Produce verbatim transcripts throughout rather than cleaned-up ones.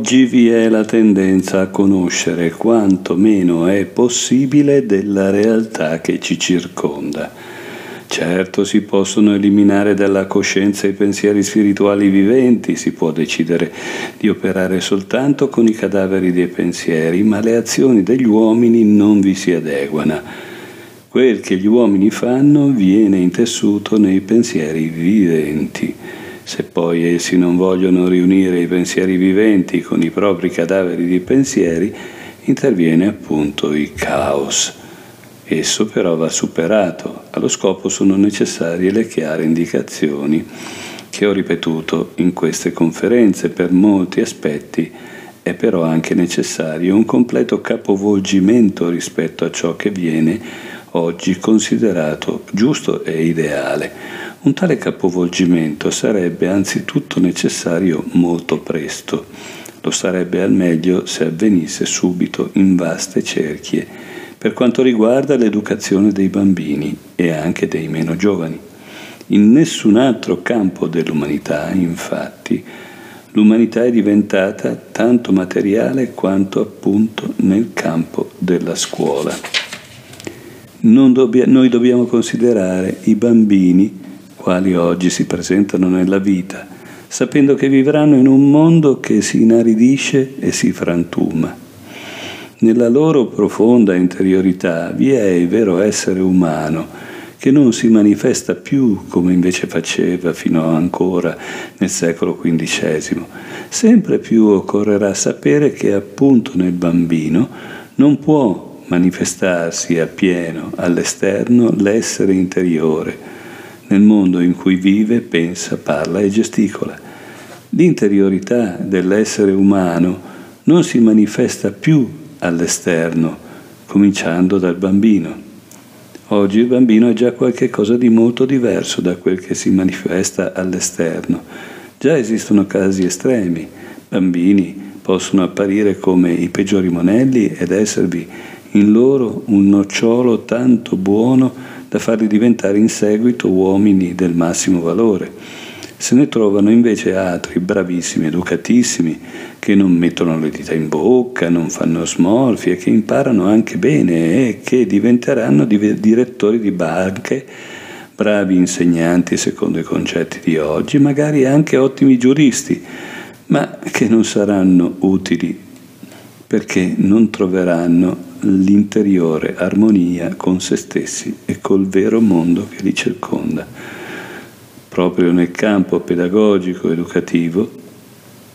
Oggi vi è la tendenza a conoscere quanto meno è possibile della realtà che ci circonda. Certo, si possono eliminare dalla coscienza i pensieri spirituali viventi, si può decidere di operare soltanto con i cadaveri dei pensieri, ma le azioni degli uomini non vi si adeguano. Quel che gli uomini fanno viene intessuto nei pensieri viventi. Se poi essi non vogliono riunire i pensieri viventi con i propri cadaveri di pensieri, interviene appunto il caos. Esso però va superato. Allo scopo sono necessarie le chiare indicazioni che ho ripetuto in queste conferenze. Per molti aspetti è però anche necessario un completo capovolgimento rispetto a ciò che viene oggi considerato giusto e ideale. Un tale capovolgimento sarebbe anzitutto necessario molto presto. Lo sarebbe al meglio se avvenisse subito in vaste cerchie per quanto riguarda l'educazione dei bambini e anche dei meno giovani. In nessun altro campo dell'umanità, infatti, l'umanità è diventata tanto materiale quanto appunto nel campo della scuola. Non dobbia- noi dobbiamo considerare i bambini quali oggi si presentano nella vita, sapendo che vivranno in un mondo che si inaridisce e si frantuma. Nella loro profonda interiorità vi è il vero essere umano, che non si manifesta più come invece faceva fino ancora nel secolo quindicesimo. Sempre più occorrerà sapere che appunto nel bambino non può manifestarsi appieno all'esterno l'essere interiore, nel mondo in cui vive, pensa, parla e gesticola. L'interiorità dell'essere umano non si manifesta più all'esterno, cominciando dal bambino. Oggi il bambino è già qualche cosa di molto diverso da quel che si manifesta all'esterno. Già esistono casi estremi. Bambini possono apparire come i peggiori monelli ed esservi in loro un nocciolo tanto buono da farli diventare in seguito uomini del massimo valore. Se ne trovano invece altri, bravissimi, educatissimi, che non mettono le dita in bocca, non fanno smorfie, che imparano anche bene e che diventeranno direttori di banche, bravi insegnanti secondo i concetti di oggi, magari anche ottimi giuristi, ma che non saranno utili perché non troveranno l'interiore armonia con se stessi e col vero mondo che li circonda. Proprio nel campo pedagogico-educativo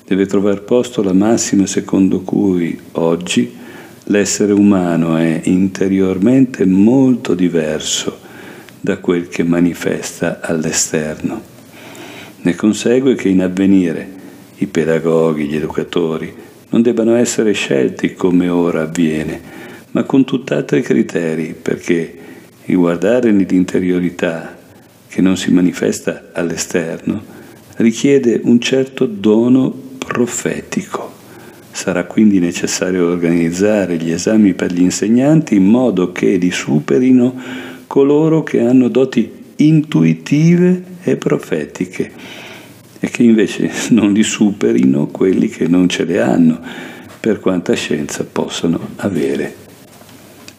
deve trovar posto la massima secondo cui oggi l'essere umano è interiormente molto diverso da quel che manifesta all'esterno. Ne consegue che in avvenire i pedagoghi, gli educatori, non debbano essere scelti come ora avviene, ma con tutt'altri criteri, perché il guardare nell'interiorità che non si manifesta all'esterno richiede un certo dono profetico. Sarà quindi necessario organizzare gli esami per gli insegnanti in modo che li superino coloro che hanno doti intuitive e profetiche e che invece non li superino quelli che non ce le hanno, per quanta scienza possano avere.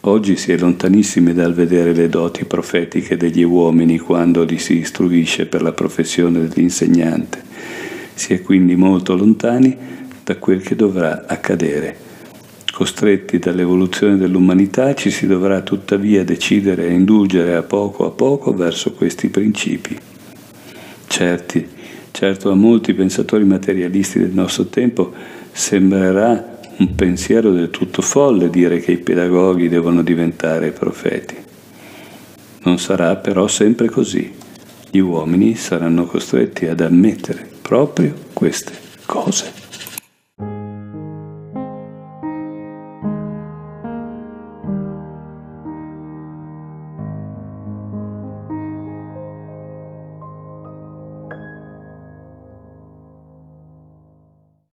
Oggi si è lontanissimi dal vedere le doti profetiche degli uomini quando li si istruisce per la professione dell'insegnante. Si è quindi molto lontani da quel che dovrà accadere. Costretti dall'evoluzione dell'umanità, ci si dovrà tuttavia decidere e indulgere a poco a poco verso questi principi. Certi, certo a molti pensatori materialisti del nostro tempo sembrerà un pensiero del tutto folle dire che i pedagoghi devono diventare profeti. Non sarà però sempre così. Gli uomini saranno costretti ad ammettere proprio queste cose.